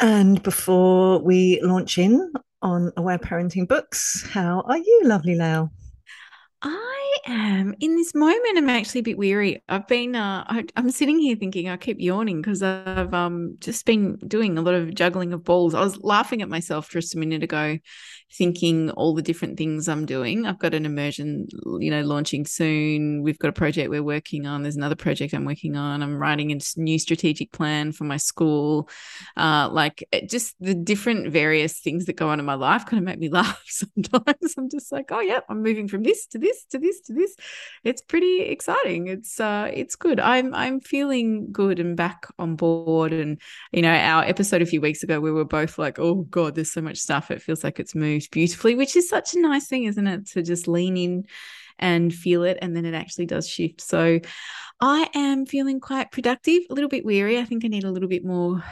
And before we launch in on Aware Parenting Books, how are you, lovely Lael? I am, in this moment, I'm actually a bit weary. I've been, I'm sitting here thinking I keep yawning because I've just been doing a lot of juggling of balls. I was laughing at myself just a minute ago, thinking all the different things I'm doing. I've got an immersion, launching soon. We've got a project we're working on. There's another project I'm working on. I'm writing a new strategic plan for my school. Just the different various things that go on in my life kind of make me laugh sometimes. I'm just like, oh, yeah, I'm moving from this to this. To this. It's pretty exciting. It's good. I'm feeling good and back on board. And our episode a few weeks ago, we were both like, oh God, there's so much stuff. It feels like it's moved beautifully, which is such a nice thing, isn't it? To just lean in and feel it, and then it actually does shift. So I am feeling quite productive, a little bit weary. I think I need a little bit more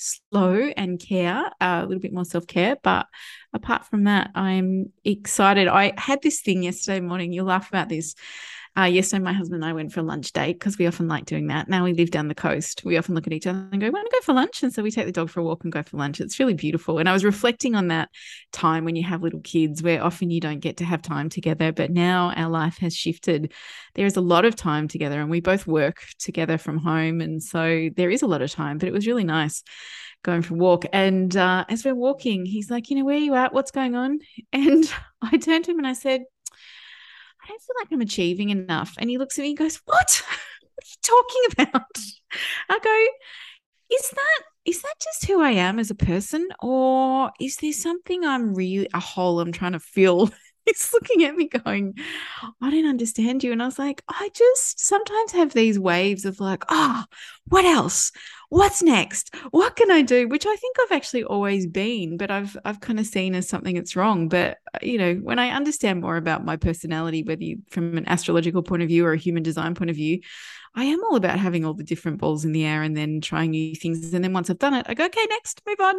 slow and care, a little bit more self-care. But apart from that, I'm excited. I had this thing yesterday morning. You'll laugh about this. Yesterday, my husband and I went for a lunch date because we often like doing that. Now we live down the coast. We often look at each other and go, want to go for lunch? And so we take the dog for a walk and go for lunch. It's really beautiful. And I was reflecting on that time when you have little kids where often you don't get to have time together. But now our life has shifted. There is a lot of time together, and we both work together from home. And so there is a lot of time, but it was really nice going for a walk. And as we're walking, he's like, where are you at? What's going on? And I turned to him and I said, I don't feel like I'm achieving enough. And he looks at me and goes, what are you talking about? I go, is that just who I am as a person, or is there something a hole I'm trying to fill? He's looking at me going, I don't understand you. And I was like, I just sometimes have these waves of like, what else? What's next? What can I do? Which I think I've actually always been, but I've kind of seen as something that's wrong. But, when I understand more about my personality, whether from an astrological point of view or a human design point of view, I am all about having all the different balls in the air and then trying new things. And then once I've done it, I go, okay, next, move on.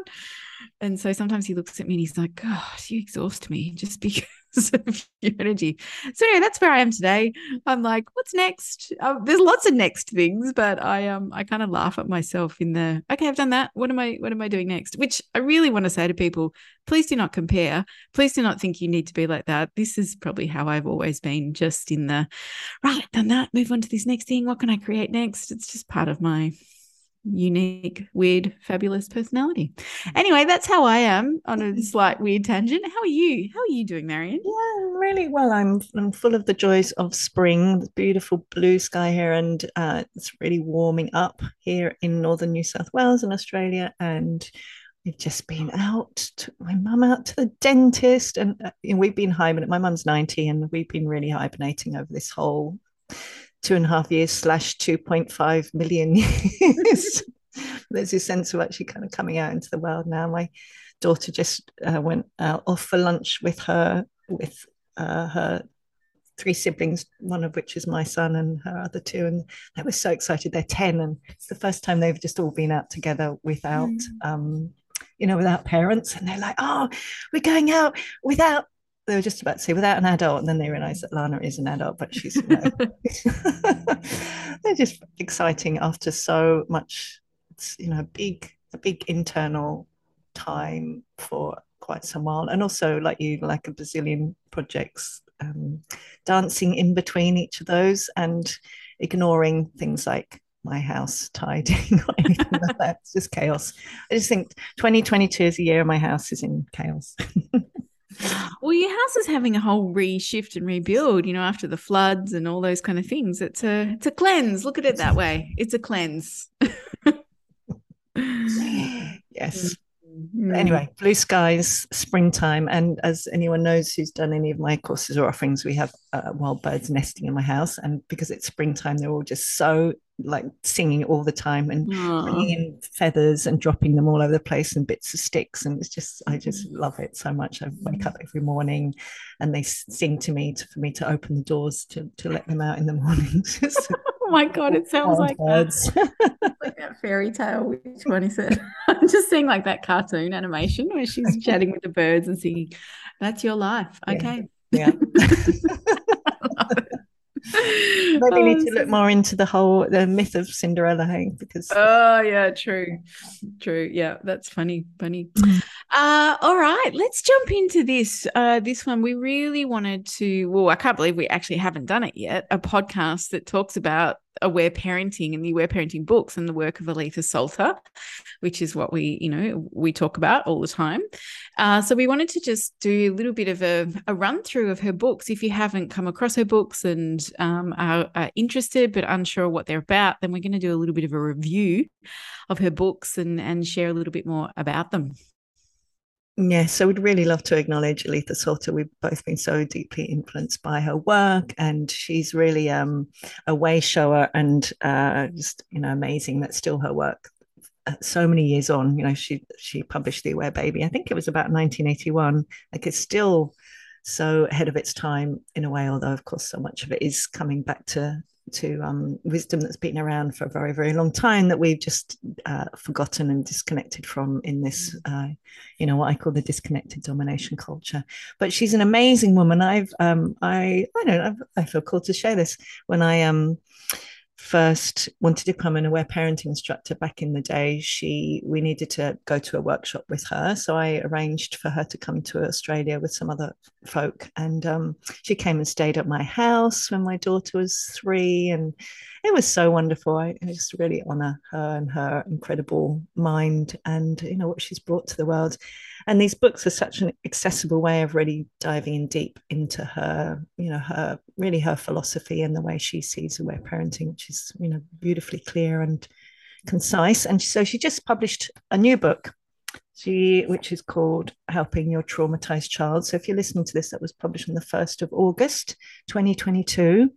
And so sometimes he looks at me and he's like, gosh, you exhaust me just because of your energy. So anyway, that's where I am today. I'm like, what's next? There's lots of next things, but I kind of laugh at myself in the, okay, I've done that. What am I doing next? Which I really want to say to people, please do not compare. Please do not think you need to be like that. This is probably how I've always been, just in the, right, I've done that, move on to this next thing. What can I create next? It's just part of my unique, weird, fabulous personality. Anyway, that's how I am, on a slight weird tangent. How are you? How are you doing, Marion? Yeah, really well. I'm full of the joys of spring. The beautiful blue sky here, and it's really warming up here in northern New South Wales in Australia. And we've just been took my mum out to the dentist, and we've been hibernating. My mum's 90, and we've been really hibernating over this whole 2.5 years / 2.5 million years. There's this sense of actually kind of coming out into the world now. My daughter just went off for lunch with her three siblings, one of which is my son, and her other two. And they were so excited. They're 10, and it's the first time they've just all been out together without, without parents. And they're like, we're going out without. They were just about to say without an adult, and then they realised that Lana is an adult, but she's no. They're just exciting after so much, a big internal time for quite some while, and also like a bazillion projects, dancing in between each of those, and ignoring things like my house tidying or anything like that. It's just chaos. I just think 2022 is a year my house is in chaos. Well, your house is having a whole reshift and rebuild, after the floods and all those kind of things. It's a cleanse. Look at it that way. It's a cleanse. Yes. Anyway, blue skies, springtime, and as anyone knows who's done any of my courses or offerings, we have wild birds nesting in my house, and because it's springtime, they're all just so like singing all the time and bringing in feathers and dropping them all over the place and bits of sticks, and it's just, I just love it so much. I wake up every morning and they sing to me for me to open the doors to let them out in the morning. Oh my God, it sounds like that. Like that fairy tale. Which one is it? I'm just seeing like that cartoon animation where she's chatting with the birds and singing. That's your life. Yeah. Okay. Yeah. Maybe need to look more into the whole myth of Cinderella, hey? Because true. Yeah, that's funny. All right, let's jump into this. This one we really wanted to. Well, I can't believe we actually haven't done it yet. A podcast that talks about aware parenting and the aware parenting books and the work of Aletha Solter, which is what we, you know, we talk about all the time. So we wanted to just do a little bit of a run through of her books. If you haven't come across her books and are interested but unsure what they're about, then we're going to do a little bit of a review of her books and share a little bit more about them. Yeah, so we'd really love to acknowledge Aletha Solter. We've both been so deeply influenced by her work, and she's really a way shower and just, you know, amazing. That's still her work. So many years on, you know, she published The Aware Baby. I think it was about 1981. Like, it's still so ahead of its time in a way, although, of course, so much of it is coming back to wisdom that's been around for a very, very long time that we've just forgotten and disconnected from in this, you know, what I call the disconnected domination culture. But she's an amazing woman. I've, I don't know, I feel called to share this. When I first wanted to become an aware parenting instructor back in the day, we needed to go to a workshop with her. So I arranged for her to come to Australia with some other folk, and she came and stayed at my house when my daughter was 3, and it was so wonderful. I just really honor her and her incredible mind and, you know, what she's brought to the world. And these books are such an accessible way of really diving in deep into her, you know, her really her philosophy and the way she sees aware parenting, which is, you know, beautifully clear and concise. And so she just published a new book, which is called Helping Your Traumatized Child. So if you're listening to this, that was published on the 1st of August, 2022.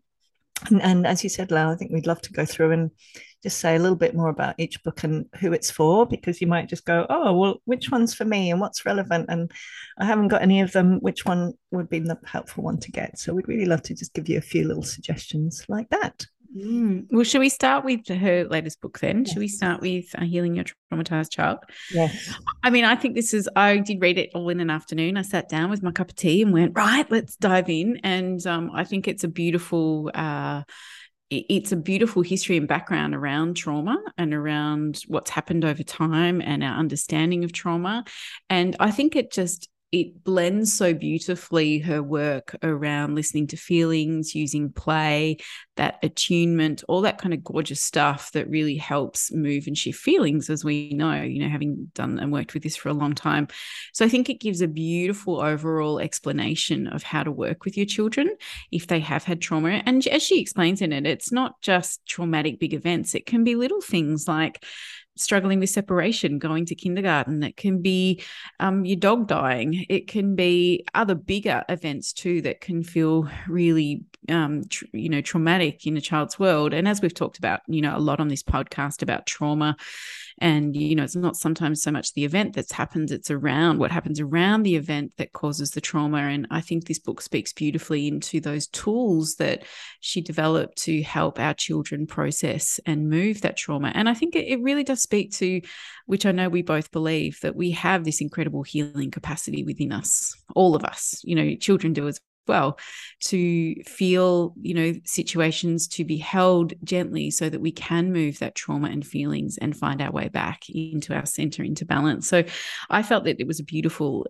And as you said, Lael, I think we'd love to go through and just say a little bit more about each book and who it's for, because you might just go, oh, well, which one's for me and what's relevant? And I haven't got any of them. Which one would be the helpful one to get? So we'd really love to just give you a few little suggestions like that. Mm. Well, should we start with her latest book then? Yes. Should we start with Healing Your Traumatized Child? Yes. I mean, I think I did read it all in an afternoon. I sat down with my cup of tea and went, right, let's dive in. And I think it's a beautiful history and background around trauma and around what's happened over time and our understanding of trauma. And I think it blends so beautifully her work around listening to feelings, using play, that attunement, all that kind of gorgeous stuff that really helps move and shift feelings, as we know, you know, having done and worked with this for a long time. So I think it gives a beautiful overall explanation of how to work with your children if they have had trauma. And as she explains in it, it's not just traumatic big events. It can be little things like struggling with separation, going to kindergarten. It can be your dog dying. It can be other bigger events too that can feel really, traumatic in a child's world. And as we've talked about, you know, a lot on this podcast about trauma, and, you know, it's not sometimes so much the event that's happened, it's around what happens around the event that causes the trauma. And I think this book speaks beautifully into those tools that she developed to help our children process and move that trauma. And I think it really does speak to, which I know we both believe, that we have this incredible healing capacity within us, all of us, you know, children do as well, to feel, you know, situations, to be held gently so that we can move that trauma and feelings and find our way back into our center, into balance. So I felt that it was a beautiful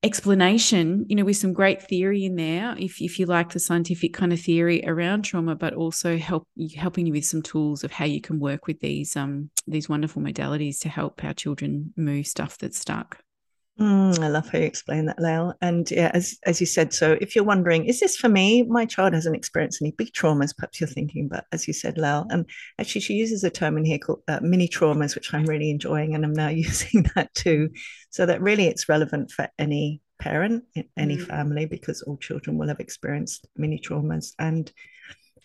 explanation, you know, with some great theory in there, if you like the scientific kind of theory around trauma, but also helping you with some tools of how you can work with these wonderful modalities to help our children move stuff that's stuck. I love how you explain that, Lael. And yeah, as you said, so if you're wondering, is this for me? My child hasn't experienced any big traumas, perhaps you're thinking, but as you said, Lael, and actually she uses a term in here called mini traumas, which I'm really enjoying, and I'm now using that too. So that really it's relevant for any parent, any family, because all children will have experienced mini traumas. And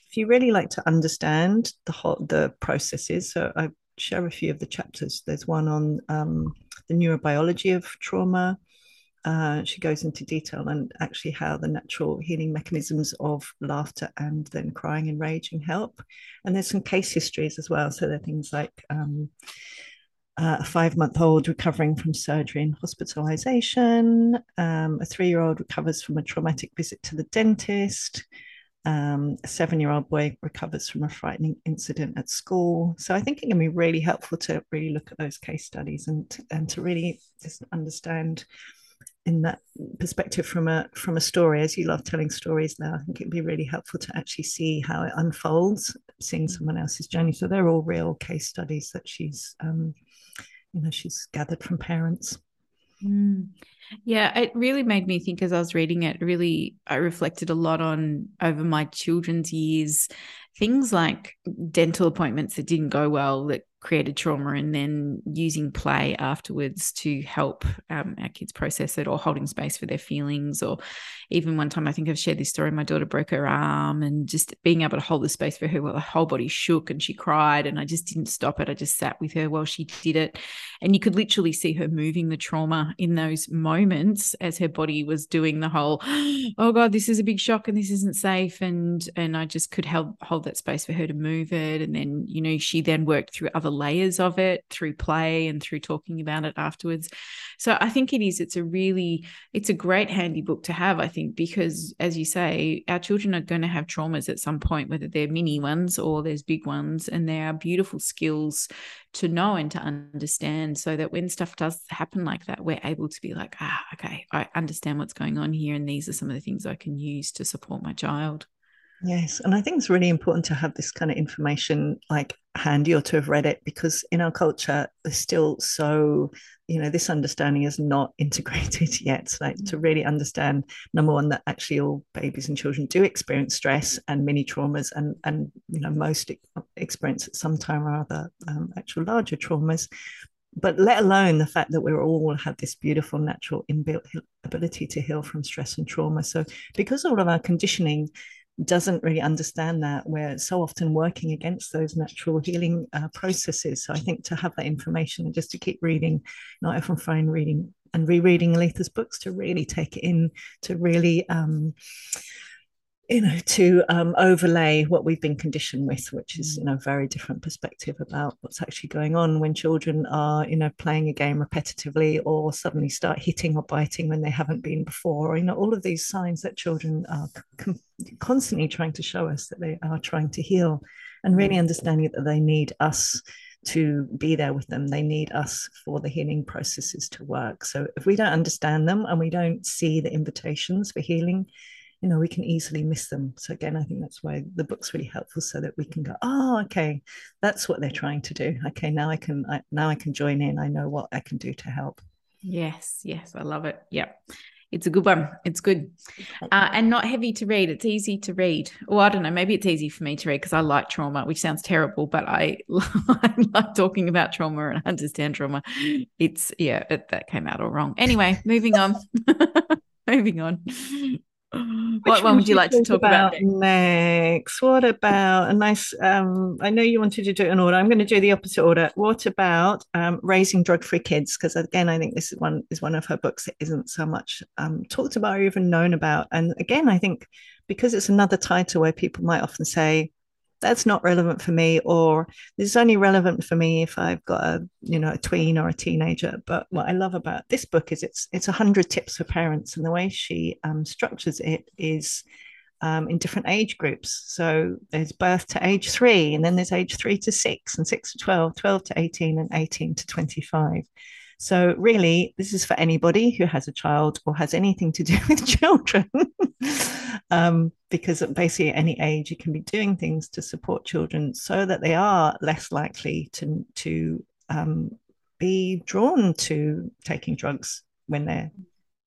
if you really like to understand the processes, so I share a few of the chapters. There's one on the neurobiology of trauma. She goes into detail and actually how the natural healing mechanisms of laughter and then crying and raging help. And there's some case histories as well. So there are things like a 5-month-old recovering from surgery and hospitalization, a 3-year-old recovers from a traumatic visit to the dentist, a 7-year-old boy recovers from a frightening incident at school. So I think it can be really helpful to really look at those case studies and to really just understand in that perspective from a story. As you love telling stories now, I think it'd be really helpful to actually see how it unfolds, seeing someone else's journey. So they're all real case studies that she's gathered from parents. Yeah, it really made me think as I was reading it, really I reflected a lot on over my children's years, things like dental appointments that didn't go well that created trauma, and then using play afterwards to help our kids process it, or holding space for their feelings. Or even one time, I think I've shared this story, my daughter broke her arm, and just being able to hold the space for her while her whole body shook and she cried, and I just didn't stop it. I just sat with her while she did it. And you could literally see her moving the trauma in those moments as her body was doing the whole, oh God, this is a big shock and this isn't safe. And I just could help hold that space for her to move it. And then, you know, she then worked through other layers of it through play and through talking about it afterwards. So I think it's a great handy book to have, I think, because as you say, our children are going to have traumas at some point, whether they're mini ones or there's big ones, and they are beautiful skills to know and to understand, so that when stuff does happen like that, we're able to be like, okay, I understand what's going on here, and these are some of the things I can use to support my child. Yes, and I think it's really important to have this kind of information like handy, or to have read it, because in our culture there's still so, this understanding is not integrated yet. So like to really understand, number one, that actually all babies and children do experience stress and mini traumas, and most experience at some time or other actual larger traumas. But let alone the fact that we all have this beautiful natural inbuilt ability to heal from stress and trauma. So because all of our conditioning doesn't really understand that, we're so often working against those natural healing processes. So I think to have that information and just to keep reading, I often find reading and rereading Aletha's books to really take it in, to really overlay what we've been conditioned with, which is, a very different perspective about what's actually going on when children are, playing a game repetitively, or suddenly start hitting or biting when they haven't been before, or, all of these signs that children are constantly trying to show us that they are trying to heal, and really understanding that they need us to be there with them. They need us for the healing processes to work. So if we don't understand them and we don't see the invitations for healing, we can easily miss them. So again, I think that's why the book's really helpful, so that we can go, oh, okay, that's what they're trying to do. Okay, now I can join in. I know what I can do to help. Yes, I love it. Yep. It's a good one. It's good. And not heavy to read. It's easy to read. Well, I don't know. Maybe it's easy for me to read because I like trauma, which sounds terrible, but I like talking about trauma and understand trauma. That came out all wrong. Anyway, moving on. Moving on. What one would you like to talk about next? What about a nice, I know you wanted to do it in order. I'm going to do the opposite order. What about Raising Drug-Free Kids? Because again, I think this is one of her books that isn't so much talked about or even known about. And again, I think because it's another title where people might often say, that's not relevant for me, or this is only relevant for me if I've got a tween or a teenager. But what I love about this book is it's 100 tips for parents, and the way she structures it is in different age groups. So there's birth to age 3, and then there's age 3 to 6, and 6 to 12, 12 to 18, and 18 to 25. So really, this is for anybody who has a child or has anything to do with children, because at basically any age you can be doing things to support children so that they are less likely to be drawn to taking drugs when they're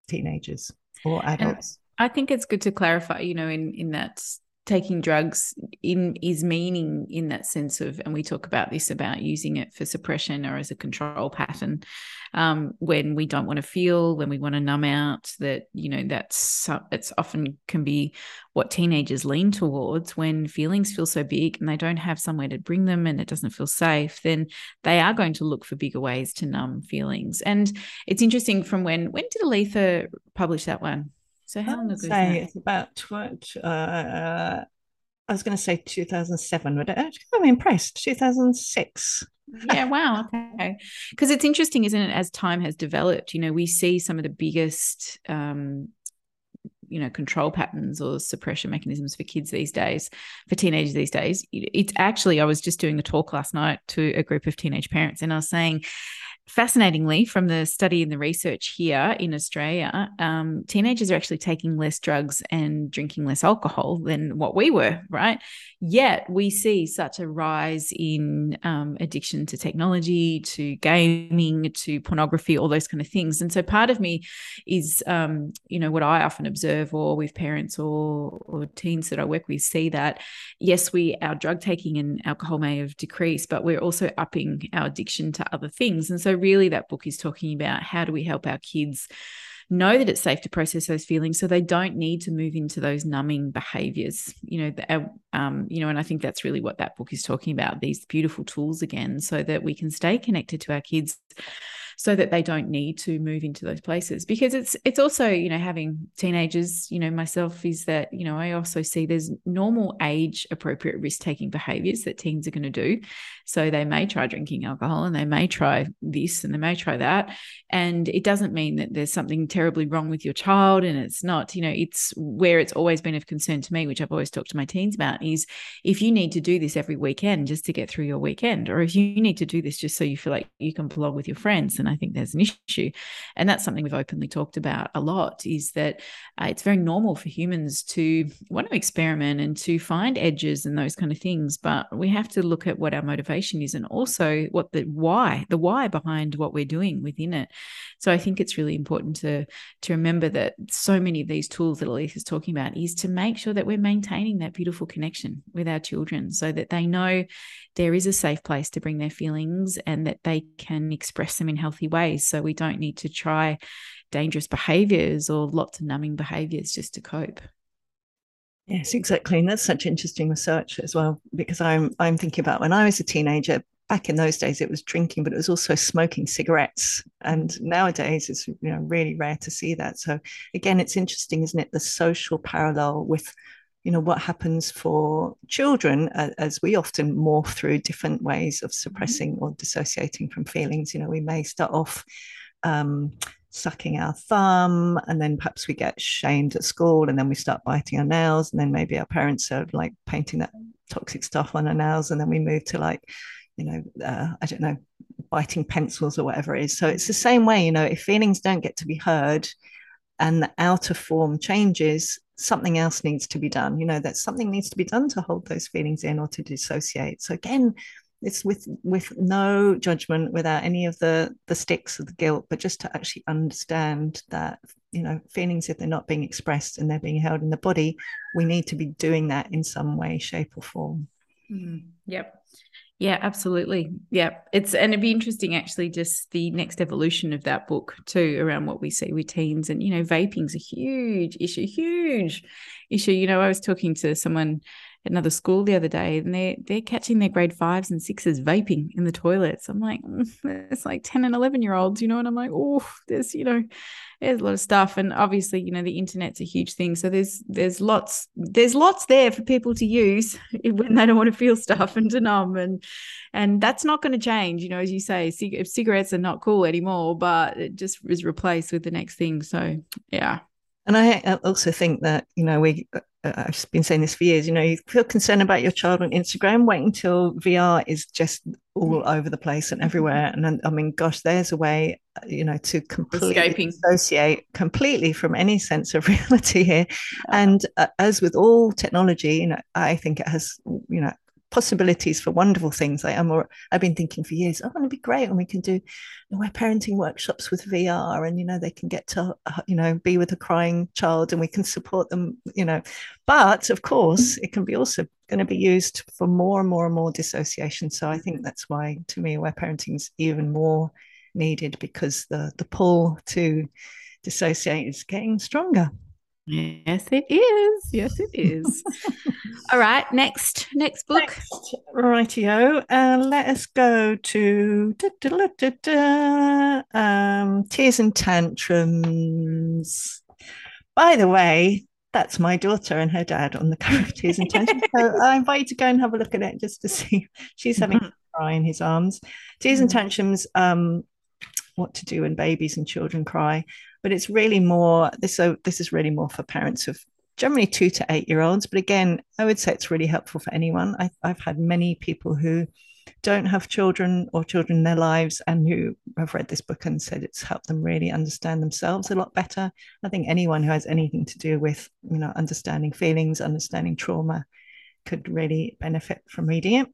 teenagers or adults. And I think it's good to clarify, you know, in that taking drugs in is meaning in that sense of, and we talk about this, about using it for suppression or as a control pattern, when we don't want to feel, when we want to numb out, that, you know, that's, it's often can be what teenagers lean towards when feelings feel so big and they don't have somewhere to bring them and it doesn't feel safe, then they are going to look for bigger ways to numb feelings. And it's interesting, from when did Aletha publish that one? So how long ago is that? It's about, I was going to say 2007, but I'm impressed, 2006. Yeah, wow, okay. Because it's interesting, isn't it, as time has developed, you know, we see some of the biggest, you know, control patterns or suppression mechanisms for kids these days, for teenagers these days. It's actually, I was just doing a talk last night to a group of teenage parents and I was saying, fascinatingly, from the study and the research here in Australia, teenagers are actually taking less drugs and drinking less alcohol than what we were, right? Yet we see such a rise in addiction to technology, to gaming, to pornography, all those kind of things. And so part of me is, you know, what I often observe or with parents or teens that I work with see that, yes, our drug taking and alcohol may have decreased, but we're also upping our addiction to other things. And so really that book is talking about how do we help our kids know that it's safe to process those feelings so they don't need to move into those numbing behaviours, you know, and I think that's really what that book is talking about, these beautiful tools again, so that we can stay connected to our kids so that they don't need to move into those places. Because it's also, you know, having teenagers, you know, myself, is that, you know, I also see there's normal age appropriate risk-taking behaviours that teens are going to do. So they may try drinking alcohol and they may try this and they may try that. And it doesn't mean that there's something terribly wrong with your child, and it's not, you know, it's where it's always been of concern to me, which I've always talked to my teens about, is if you need to do this every weekend just to get through your weekend, or if you need to do this just so you feel like you can blog with your friends, and I think there's an issue. And that's something we've openly talked about a lot, is that it's very normal for humans to want to experiment and to find edges and those kind of things, but we have to look at what our motivation is and also what the why behind what we're doing within it. So I think it's really important to remember that so many of these tools that Aletha is talking about is to make sure that we're maintaining that beautiful connection with our children so that they know there is a safe place to bring their feelings and that they can express them in healthy ways. So we don't need to try dangerous behaviours or lots of numbing behaviours just to cope. Yes, exactly. And that's such interesting research as well, because I'm thinking about when I was a teenager. Back in those days, it was drinking, but it was also smoking cigarettes. And nowadays, it's, you know, really rare to see that. So again, it's interesting, isn't it? The social parallel with, you know, what happens for children as we often morph through different ways of suppressing or dissociating from feelings. You know, we may start off sucking our thumb, and then perhaps we get shamed at school, and then we start biting our nails, and then maybe our parents are like painting that toxic stuff on our nails, and then we move to like, you know, I don't know, biting pencils or whatever it is. So it's the same way, you know, if feelings don't get to be heard and the outer form changes, something else needs to be done. You know, that something needs to be done to hold those feelings in or to dissociate. So again, it's with no judgment, without any of the sticks of the guilt, but just to actually understand that, you know, feelings, if they're not being expressed and they're being held in the body, we need to be doing that in some way, shape or form. Mm-hmm. Yep. Yeah, absolutely. Yeah. It'd be interesting actually, just the next evolution of that book too, around what we see with teens. And, you know, vaping's a huge issue. You know, I was talking to someone at another school the other day, and they're catching their grade 5s and 6s vaping in the toilets. I'm like, it's like 10 and 11 year olds, you know, and I'm like, oh, there's, you know, there's a lot of stuff. And obviously, you know, the internet's a huge thing. So there's lots there for people to use when they don't want to feel stuff and to numb. And that's not going to change, you know, as you say, cigarettes are not cool anymore, but it just is replaced with the next thing. So, yeah. And I also think that, you know, I've been saying this for years, you know, you feel concerned about your child on Instagram, wait until VR is just all over the place and everywhere. And I mean, gosh, there's a way, you know, to completely dissociate completely from any sense of reality here. And as with all technology, you know, I think it has, you know, possibilities for wonderful things. I've been thinking for years, it'd be great when we can do Aware parenting workshops with VR, and, you know, they can get to, you know, be with a crying child and we can support them, you know. But of course, it can be also going to be used for more and more and more dissociation. So I think that's why, to me, Aware parenting is even more needed, because the pull to dissociate is getting stronger. Yes, it is. Yes, it is. All right. Next book. Next, rightio. Let us go to Tears and Tantrums. By the way, that's my daughter and her dad on the cover of Tears and Tantrums. So I invite you to go and have a look at it just to see. She's having a cry in his arms. Tears and Tantrums, what to do when babies and children cry. But it's really more, this is really more for parents of generally 2 to 8 year olds. But again, I would say it's really helpful for anyone. I've had many people who don't have children or children in their lives and who have read this book and said it's helped them really understand themselves a lot better. I think anyone who has anything to do with, you know, understanding feelings, understanding trauma could really benefit from reading it.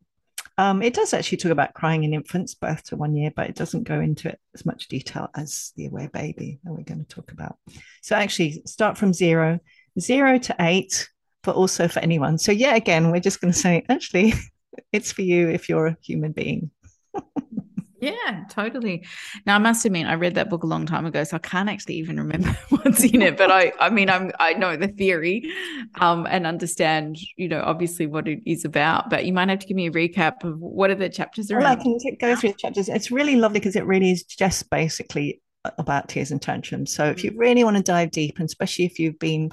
It does actually talk about crying in infants, birth to 1 year, but it doesn't go into it as much detail as The Aware Baby that we're going to talk about. So actually start from 0 to 8, but also for anyone. So yeah, again, we're just going to say, actually, it's for you if you're a human being. Yeah, totally. Now, I must admit, I read that book a long time ago, so I can't actually even remember what's in it. But I mean, I know the theory and understand, you know, obviously what it is about. But you might have to give me a recap of what are the chapters around. Well, I can go through the chapters. It's really lovely because it really is just basically about Tears and Tantrums. So if you really want to dive deep, and especially if you've been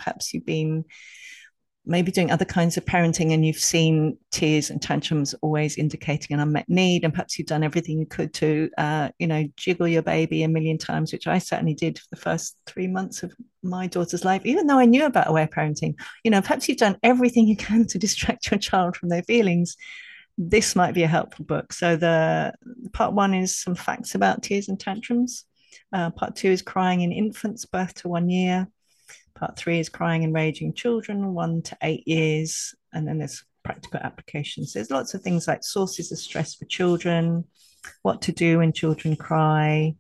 maybe doing other kinds of parenting and you've seen tears and tantrums always indicating an unmet need, and perhaps you've done everything you could to, you know, jiggle your baby a million times, which I certainly did for the first 3 months of my daughter's life, even though I knew about Aware parenting. You know, perhaps you've done everything you can to distract your child from their feelings. This might be a helpful book. So the part 1 is some facts about tears and tantrums. Part 2 is crying in infants, birth to 1 year. Part 3 is crying and raging children, 1 to 8 years. And then there's practical applications. There's lots of things like sources of stress for children, what to do when children cry,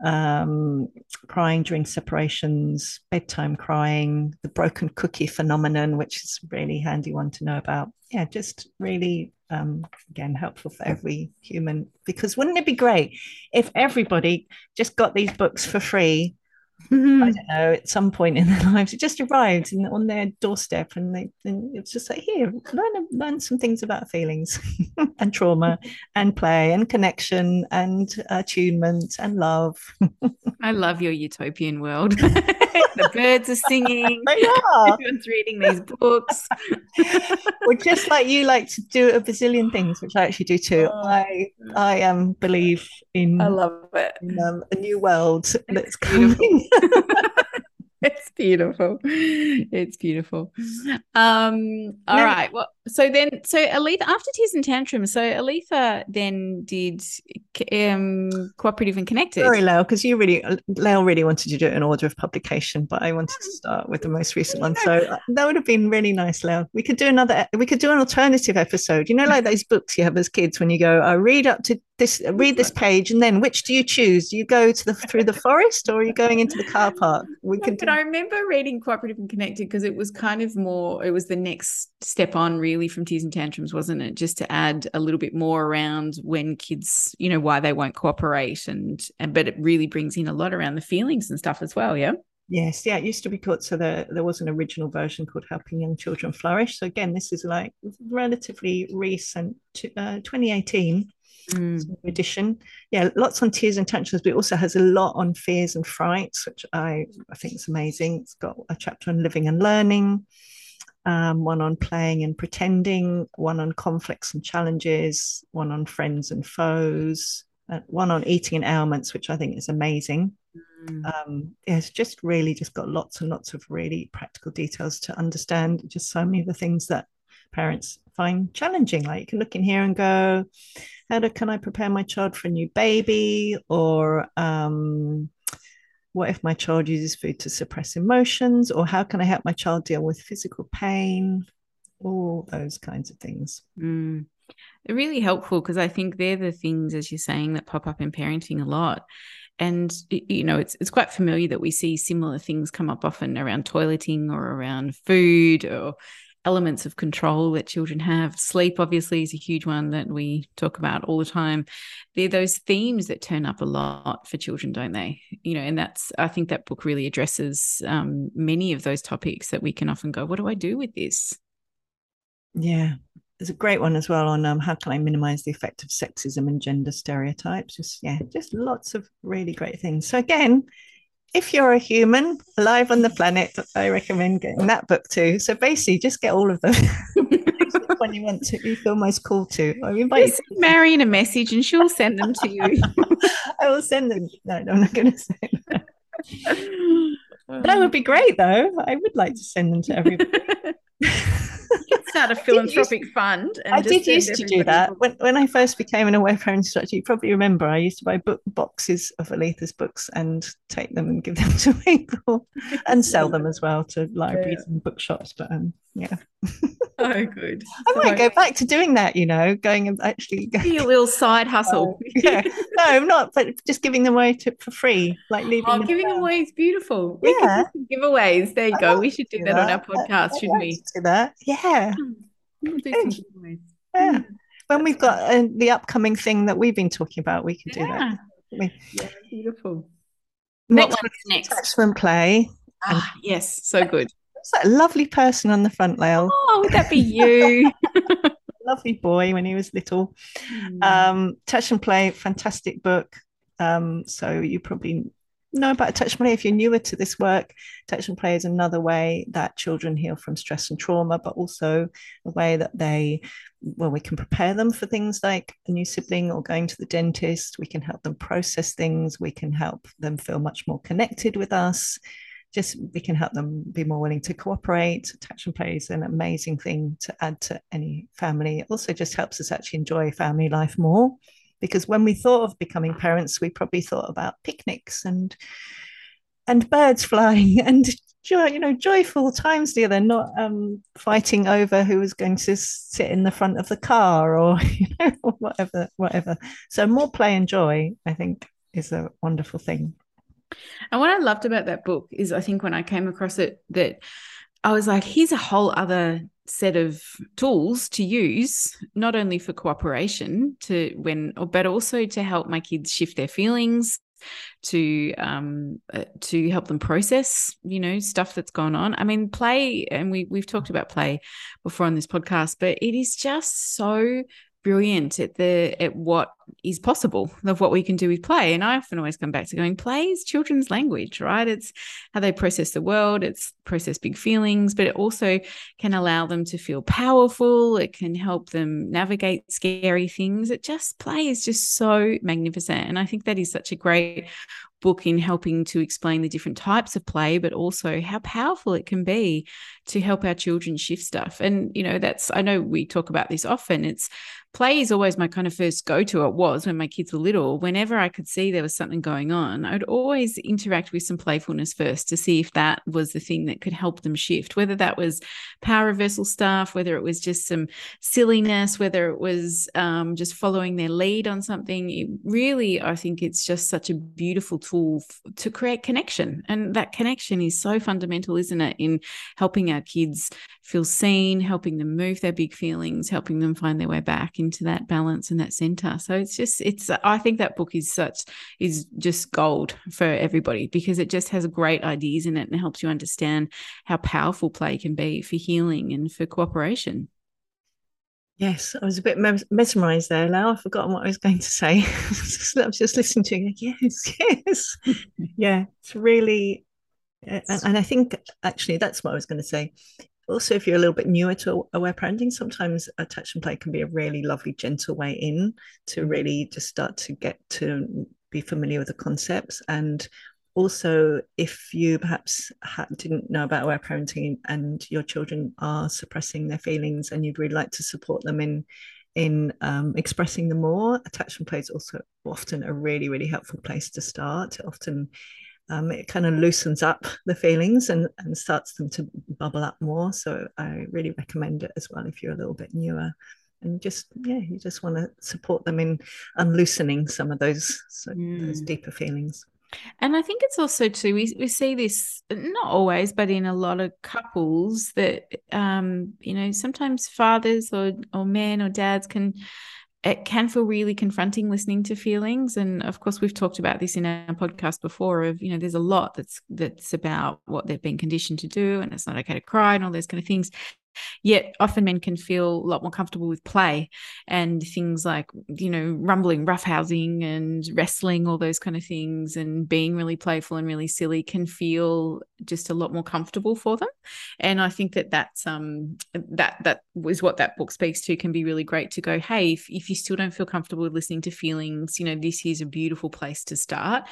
crying during separations, bedtime crying, the broken cookie phenomenon, which is a really handy one to know about. Yeah, just really, again, helpful for every human, because wouldn't it be great if everybody just got these books for free? I don't know, at some point in their lives it just arrived on their doorstep, and it's just like, here, learn some things about feelings and trauma and play and connection and attunement and love. I love your utopian world. The birds are singing. They are. Everyone's reading these books. Well, just like you like to do a bazillion things, which I actually do too. I believe in. I love it. In, a new world that's coming. It's beautiful. It's beautiful. All right. Well, so Aletha, after Tears and Tantrums, so Aletha then did Cooperative and Connected. Sorry, Lael, because Lael really wanted to do it in order of publication, but I wanted to start with the most recent one. So that would have been really nice, Lael. We could do an alternative episode. You know, like those books you have as kids when you go, I read up to this, read this page, and then which do you choose? Do you go through the forest, or are you going into the car park? But I remember reading Cooperative and Connected because it was kind of more, it was the next step on really from Tears and Tantrums, wasn't it? Just to add a little bit more around when kids, you know, why they won't cooperate, and but it really brings in a lot around the feelings and stuff as well, yeah? Yes, yeah, it used to be called, so there was an original version called Helping Young Children Flourish. So again, this is like relatively recent, 2018. Edition. Yeah, lots on Tears and Tantrums, but it also has a lot on fears and frights, which I think is amazing. It's got a chapter on living and learning, one on playing and pretending, one on conflicts and challenges, one on friends and foes, one on eating and ailments, which I think is amazing. Yeah, it's just really just got lots and lots of really practical details to understand just so many of the things that parents find challenging. Like you can look in here and go, can I prepare my child for a new baby? Or what if my child uses food to suppress emotions? Or how can I help my child deal with physical pain? All those kinds of things. really helpful, because I think they're the things, as you're saying, that pop up in parenting a lot. And, you know, it's quite familiar that we see similar things come up often around toileting or around food or elements of control that children have. Sleep, obviously, is a huge one that we talk about all the time. They're those themes that turn up a lot for children, don't they? You know, and that's, I think that book really addresses many of those topics that we can often go, what do I do with this? Yeah. There's a great one as well on how can I minimize the effect of sexism and gender stereotypes. Just lots of really great things. So again, if you're a human alive on the planet, I recommend getting that book too. So basically just get all of them. When you want to, you feel most called to. I invite just you. Marion a message and she'll send them to you. I will send them. No, I'm not going to say that. That would be great though. I would like to send them to everybody. Start a philanthropic fund. And I did used to do that. When I first became an aware parent instructor, you probably remember, I used to buy boxes of Aletha's books and take them and give them to people and sell them as well to libraries and bookshops. But oh, good. I might go back to doing that, you know, going and actually a little side hustle. No, I'm not, but just giving them away for free, like leaving. Oh, giving them away is beautiful. Yeah, giveaways. There you go. We should do that on our podcast, shouldn't we? Do that. Yeah. We'll do some giveaways. Yeah. When we've got the upcoming thing that we've been talking about, we can do that. Yeah, beautiful. Next one's next? Attachment Play. Ah, yes, so good. That lovely person on the front, Lael. Oh, would that be you? Lovely boy when he was little. Touch and Play, fantastic book. So you probably know about Touch and Play if you're newer to this work. Touch and Play is another way that children heal from stress and trauma, but also a way that we can prepare them for things like a new sibling or going to the dentist. We can help them process things. We can help them feel much more connected with us. We can help them be more willing to cooperate. Touch and Play is an amazing thing to add to any family. It also just helps us actually enjoy family life more, because when we thought of becoming parents, we probably thought about picnics and birds flying and joyful times together, not fighting over who was going to sit in the front of the car or whatever. So more play and joy, I think, is a wonderful thing. And what I loved about that book is, I think when I came across it, that I was like, here's a whole other set of tools to use, not only for cooperation but also to help my kids shift their feelings, to help them process, stuff that's gone on. I mean, play, and we've talked about play before on this podcast, but it is just so brilliant at what is possible, of what we can do with play. And I often always come back to going, play is children's language, right? It's how they process the world, it's process big feelings, but it also can allow them to feel powerful. It can help them navigate scary things. Play is just so magnificent. And I think that is such a great book in helping to explain the different types of play, but also how powerful it can be to help our children shift stuff. And, I know we talk about this often. Play is always my kind of first go-to. It was when my kids were little. Whenever I could see there was something going on, I would always interact with some playfulness first to see if that was the thing that could help them shift, whether that was power reversal stuff, whether it was just some silliness, whether it was just following their lead on something. It really, I think it's just such a beautiful tool to create connection. And that connection is so fundamental, isn't it, in helping our kids feel seen, helping them move their big feelings, helping them find their way back into that balance and that center. So I think that book is just gold for everybody, because it just has great ideas in it and helps you understand how powerful play can be for healing and for cooperation. Yes, I was a bit mesmerized there, Lau. I've forgotten what I was going to say. I was just listening to you. Yes. Yeah, it's really, and I think actually that's what I was going to say. Also, if you're a little bit newer to aware parenting, sometimes Touch and Play can be a really lovely, gentle way in to really just start to get to be familiar with the concepts. And also, if you perhaps didn't know about aware parenting and your children are suppressing their feelings and you'd really like to support them in expressing them more, Attachment Play is also often a really, really helpful place to start. It kind of loosens up the feelings and starts them to bubble up more. So I really recommend it as well if you're a little bit newer. and just, yeah, you just want to support them in unloosening some of those deeper feelings. And I think it's also too, we see this, not always, but in a lot of couples that, you know, sometimes fathers or men or dads it can feel really confronting listening to feelings. And of course we've talked about this in our podcast before of, you know, there's a lot that's about what they've been conditioned to do, and it's not okay to cry and all those kind of things. Yet often men can feel a lot more comfortable with play and things like, you know, rumbling, roughhousing and wrestling, all those kind of things, and being really playful and really silly can feel just a lot more comfortable for them. And I think that's that was what that book speaks to, can be really great to go, hey, if you still don't feel comfortable with listening to feelings, you know, this is a beautiful place to start.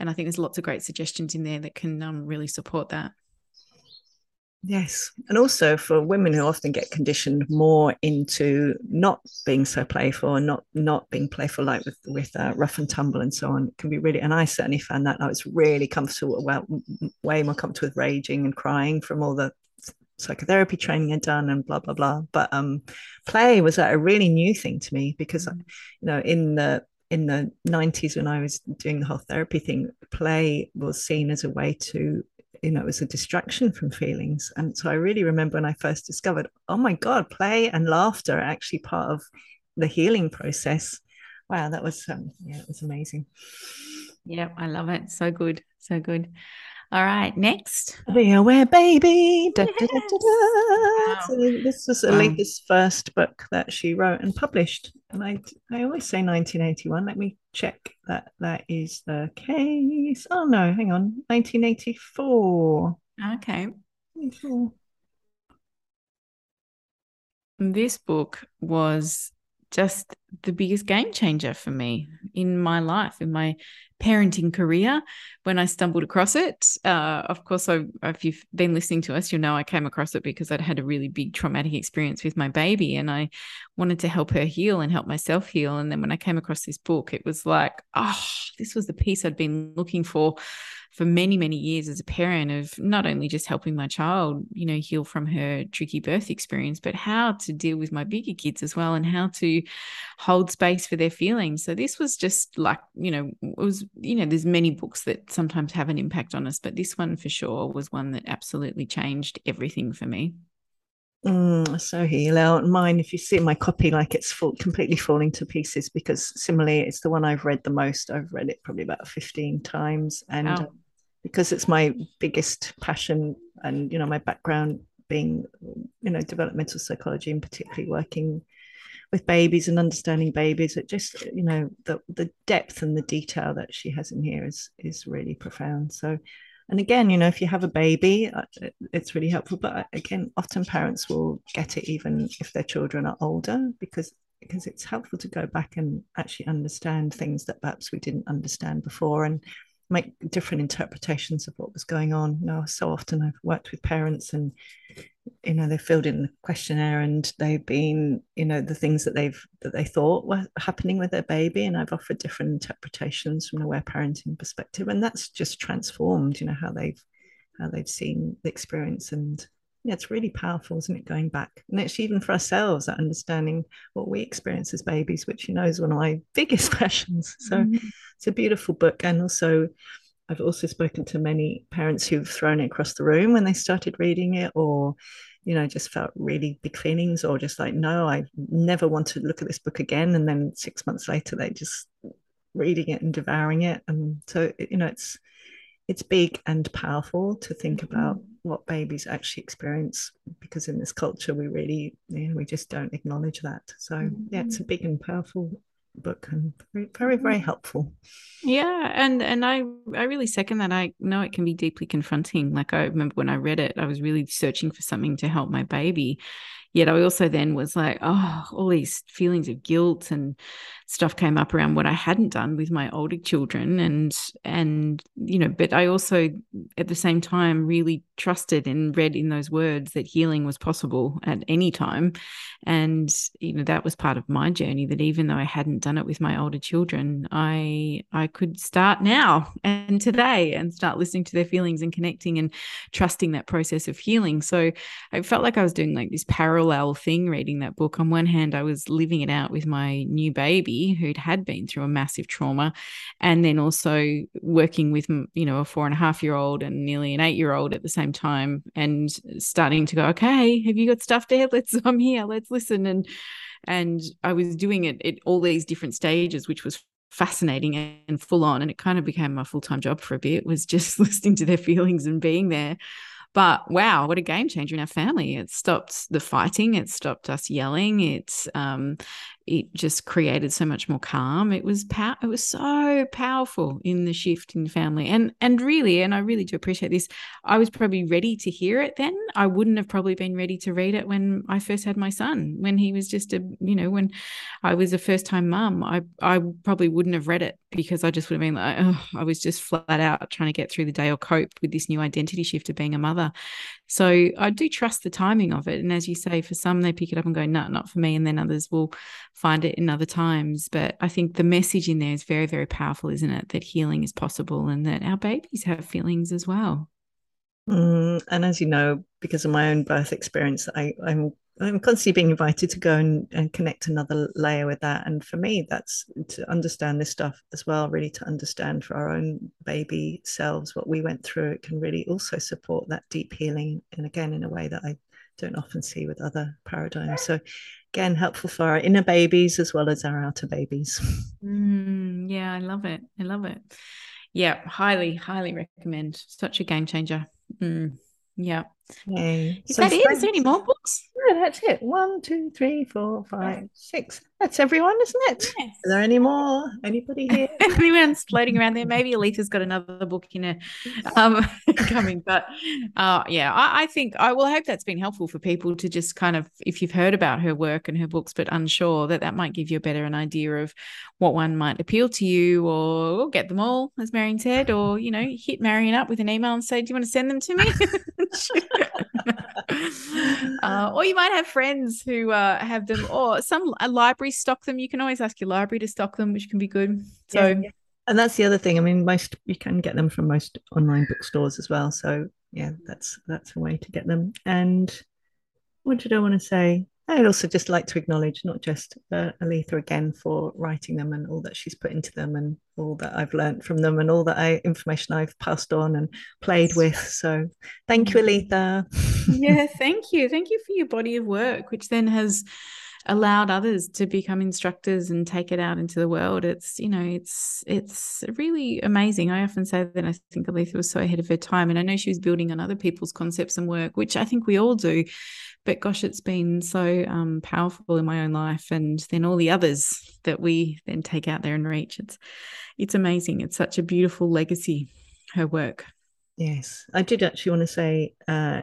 And I think there's lots of great suggestions in there that can really support that. Yes. And also for women who often get conditioned more into not being so playful and not being playful, like with rough and tumble and so on, it can be really, and I certainly found that I was really comfortable, well, way more comfortable with raging and crying from all the psychotherapy training I'd done and blah, blah, blah. But play was a really new thing to me because, you know, in the 90s when I was doing the whole therapy thing, play was seen as a way to, you know, it was a distraction from feelings. And so I really remember when I first discovered, oh my God, play and laughter are actually part of the healing process. Wow, that was, it was amazing. Yeah, I love it. So good, so good. All right, next. The Aware Baby. Da, yes. Da, da, da, da. Wow. So this was Aletha's first book that she wrote and published. And I always say 1981. Let me check that is the case. Oh, no, hang on. 1984. Okay. 84. This book was just the biggest game changer for me in my life, in my parenting career, when I stumbled across it. Of course, if you've been listening to us, you'll know I came across it because I'd had a really big traumatic experience with my baby and I wanted to help her heal and help myself heal. And then when I came across this book, it was like, oh, this was the piece I'd been looking for many, many years as a parent, of not only just helping my child, you know, heal from her tricky birth experience, but how to deal with my bigger kids as well and how to hold space for their feelings. So this was just like, you know, it was, you know, there's many books that sometimes have an impact on us, but this one for sure was one that absolutely changed everything for me. So here, Lael, mine, if you see my copy, like it's completely falling to pieces, because similarly, it's the one I've read the most. I've read it probably about 15 times. And wow. Because it's my biggest passion and, you know, my background being, you know, developmental psychology and particularly working with babies and understanding babies, it just, you know, the depth and the detail that she has in here is really profound. So, and again, you know, if you have a baby, it's really helpful. But again, often parents will get it even if their children are older, because it's helpful to go back and actually understand things that perhaps we didn't understand before and make different interpretations of what was going on. You know, so often I've worked with parents and, you know, they filled in the questionnaire and they've been, you know, the things that they thought were happening with their baby, and I've offered different interpretations from an aware parenting perspective, and that's just transformed, you know, how they've seen the experience. And yeah, it's really powerful, isn't it, going back and actually even for ourselves, that understanding what we experience as babies, which, you know, is one of my biggest passions. So it's a beautiful book. And also I've also spoken to many parents who've thrown it across the room when they started reading it, or, you know, just felt really big feelings, or just like, no, I never want to look at this book again. And then 6 months later, they just reading it and devouring it. And so, you know, it's big and powerful to think about what babies actually experience, because in this culture, we really, you know, we just don't acknowledge that. So yeah, it's a big and powerful book and very, very helpful. Yeah, and I really second that. I know it can be deeply confronting. Like, I remember when I read it, I was really searching for something to help my baby, yet I also then was like, oh, all these feelings of guilt and stuff came up around what I hadn't done with my older children. And you know, but I also at the same time really trusted and read in those words that healing was possible at any time. And, you know, that was part of my journey, that even though I hadn't done it with my older children, I could start now and today and start listening to their feelings and connecting and trusting that process of healing. So I felt like I was doing like this parallel parallel thing reading that book. On one hand, I was living it out with my new baby who'd had been through a massive trauma, and then also working with, you know, a 4.5-year-old and nearly an 8-year-old at the same time, and starting to go, okay, have you got stuff there? I'm here, let's listen. And I was doing it at all these different stages, which was fascinating and full on. And it kind of became my full-time job for a bit, was just listening to their feelings and being there. But wow, what a game changer in our family. It stopped the fighting. It stopped us yelling. It just created so much more calm. It was so powerful in the shift in family. And really, and I really do appreciate this, I was probably ready to hear it then. I wouldn't have probably been ready to read it when I first had my son, when he was just when I was a first-time mum. I probably wouldn't have read it because I just would have been like, oh, I was just flat out trying to get through the day or cope with this new identity shift of being a mother. So I do trust the timing of it. And as you say, for some, they pick it up and go, no, not for me. And then others will find it in other times. But I think the message in there is very, very powerful, isn't it? That healing is possible and that our babies have feelings as well. And as you know, because of my own birth experience, I'm constantly being invited to go and connect another layer with that. And for me, that's to understand this stuff as well, really to understand for our own baby selves what we went through. It can really also support that deep healing. And again, in a way that I don't often see with other paradigms. So again, helpful for our inner babies as well as our outer babies. Yeah, I love it. I love it. Yeah, highly, highly recommend. Such a game changer. Yeah. Yay. Is that it? Is there any more books? No, that's it. 1, 2, 3, 4, 5, 6. That's everyone, isn't it? Yes. Are there any more? Anybody here? Anyone's floating around there? Maybe Aletha's got another book in her coming. But yeah, I think I will hope that's been helpful for people to just kind of, if you've heard about her work and her books but unsure, that might give you a better an idea of what one might appeal to you, or get them all, as Marion said, or, you know, hit Marion up with an email and say, do you want to send them to me? Or you might have friends who have them, or some libraries stock them. You can always ask your library to stock them, which can be good. So yeah. And that's the other thing, I mean, most, you can get them from most online bookstores as well, so yeah, that's a way to get them. And what did I want to say? I'd also just like to acknowledge not just Aletha again for writing them and all that she's put into them, and all that I've learned from them, and all that information I've passed on and played with. So thank you, Aletha. Yeah, thank you. Thank you for your body of work, which then has allowed others to become instructors and take it out into the world. It's, you know, it's really amazing. I often say that I think Aletha was so ahead of her time, and I know she was building on other people's concepts and work, which I think we all do, but gosh, it's been so powerful in my own life, and then all the others that we then take out there and reach. It's amazing. It's such a beautiful legacy, her work. Yes, I did actually want to say,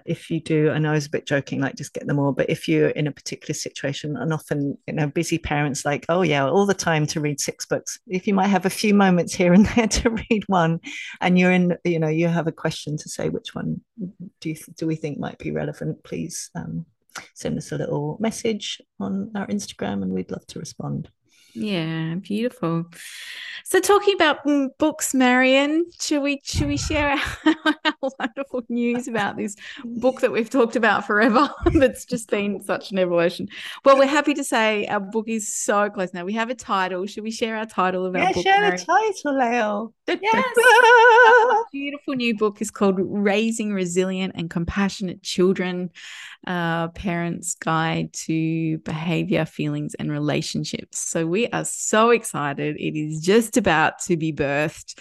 if you do, and I was a bit joking, like just get them all, but if you're in a particular situation, and often, you know, busy parents like, oh yeah, all the time to read 6 books. If you might have a few moments here and there to read one, and you're in, you know, you have a question to say, which one do we think might be relevant, please send us a little message on our Instagram, and we'd love to respond. Yeah, beautiful. So talking about books, Marion, should we share our wonderful news about this book that we've talked about forever that's just been such an evolution? Well, we're happy to say our book is so close now. We have a title. Should we share our title of our book, share Marion? The title, Lael. Yes. Our beautiful new book is called Raising Resilient and Compassionate Children, A Parent's Guide to Behavior, Feelings and Relationships. So we are so excited. It is just about to be birthed.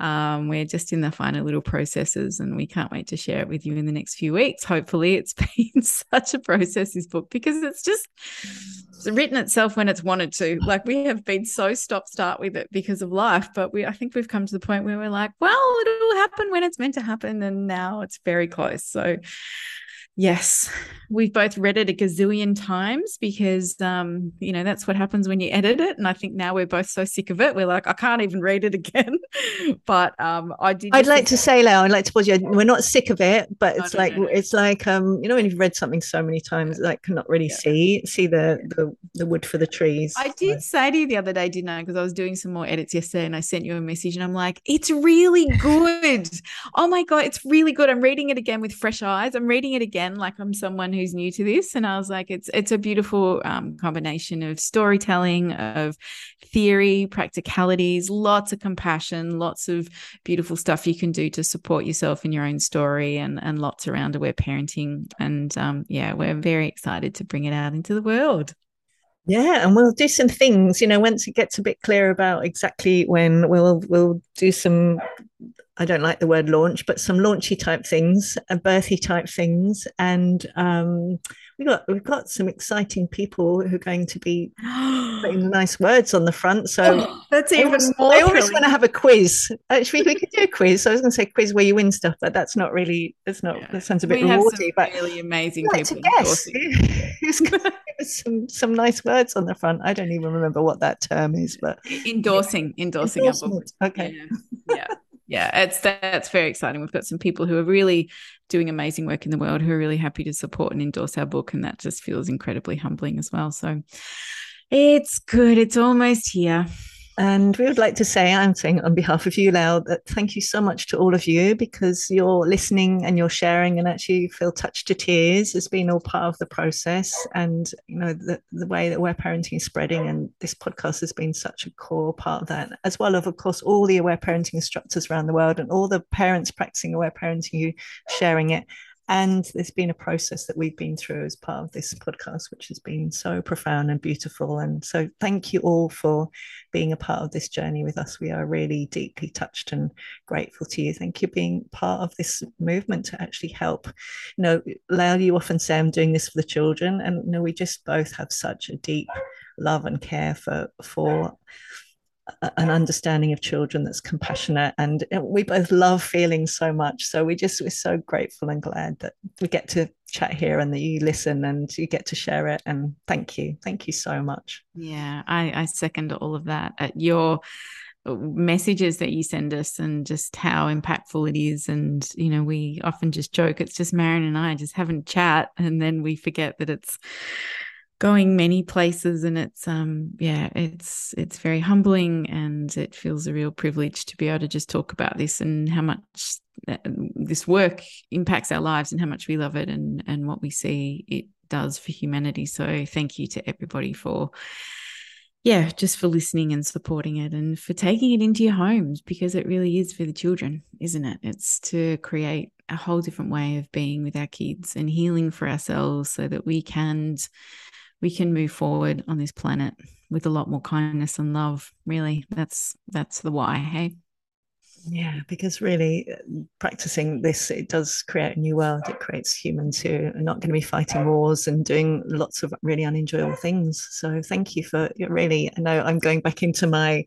We're just in the final little processes, and we can't wait to share it with you in the next few weeks. Hopefully, it's been such a process, this book, because it's just written itself when it's wanted to. Like, we have been so stop-start with it because of life, but I think we've come to the point where we're like, well, it'll happen when it's meant to happen, and now it's very close. So yes, we've both read it a gazillion times because, you know, that's what happens when you edit it. And I think now we're both so sick of it. We're like, I can't even read it again. But I'd like to say, Lael, I'd like to pause you. We're not sick of it, but it's like, it's like, you know, when you've read something so many times, like cannot really see the wood for the trees. I did say to you the other day, didn't I? Because I was doing some more edits yesterday, and I sent you a message, and I'm like, it's really good. Oh my God, it's really good. I'm reading it again with fresh eyes. I'm reading it again. again, like I'm someone who's new to this. And I was like, it's a beautiful combination of storytelling, of theory, practicalities, lots of compassion, lots of beautiful stuff you can do to support yourself in your own story, and lots around aware parenting. And yeah, we're very excited to bring it out into the world. Yeah, and we'll do some things, you know, once it gets a bit clear about exactly when, we'll do some, I don't like the word launch, but some launchy type things, birthy type things. And we've got some exciting people who are going to be putting nice words on the front. So that's even more. I always want to have a quiz. Actually, we could do a quiz. I was going to say quiz where you win stuff, but that's not really, yeah. That sounds a bit rewarding. But really amazing people. Yes. Who's going to give us some nice words on the front? I don't even remember what that term is, but endorsing our book. Okay. Yeah, that's very exciting. We've got some people who are really doing amazing work in the world who are really happy to support and endorse our book, and that just feels incredibly humbling as well. So it's good. It's almost here. And we would like to say, I'm saying on behalf of you, Lael, that thank you so much to all of you, because you're listening and you're sharing, and actually feel touched to tears has been all part of the process. And, you know, the way that Aware Parenting is spreading, and this podcast has been such a core part of that, as well of course, all the Aware Parenting instructors around the world and all the parents practicing Aware Parenting, you sharing it. And there's been a process that we've been through as part of this podcast, which has been so profound and beautiful. And so thank you all for being a part of this journey with us. We are really deeply touched and grateful to you. Thank you for being part of this movement to actually help. You know, Lael, you often say, I'm doing this for the children. And, you know, we just both have such a deep love and care for an understanding of children that's compassionate, and we both love feeling so much, so we're so grateful and glad that we get to chat here and that you listen and you get to share it. And thank you so much. Yeah, I second all of that, at your messages that you send us and just how impactful it is. And, you know, we often just joke it's just Marion and I just having a chat, and then we forget that it's going many places. And it's it's very humbling, and it feels a real privilege to be able to just talk about this and how much this work impacts our lives and how much we love it and what we see it does for humanity. So thank you to everybody for listening and supporting it, and for taking it into your homes, because it really is for the children, isn't it? It's to create a whole different way of being with our kids and healing for ourselves, so that we can move forward on this planet with a lot more kindness and love. Really, that's the why, hey? Yeah, because really practicing this, it does create a new world. It creates humans who are not going to be fighting wars and doing lots of really unenjoyable things. So thank you for really, I know I'm going back into my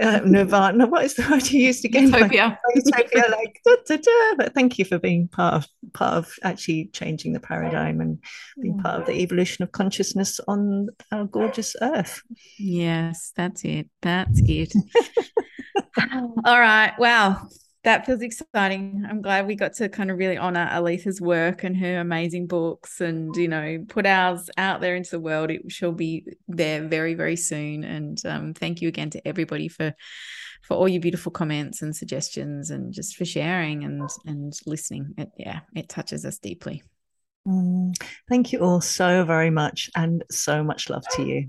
Nirvana, what is the word you used again? Utopia, like da. But thank you for being part of actually changing the paradigm and being part of the evolution of consciousness on our gorgeous earth. Yes, that's it. All right, wow, that feels exciting. I'm glad we got to kind of really honor Aletha's work and her amazing books, and, you know, put ours out there into the world. It shall be there very, very soon. And thank you again to everybody for all your beautiful comments and suggestions, and just for sharing and listening. It touches us deeply. Thank you all so very much, and so much love to you.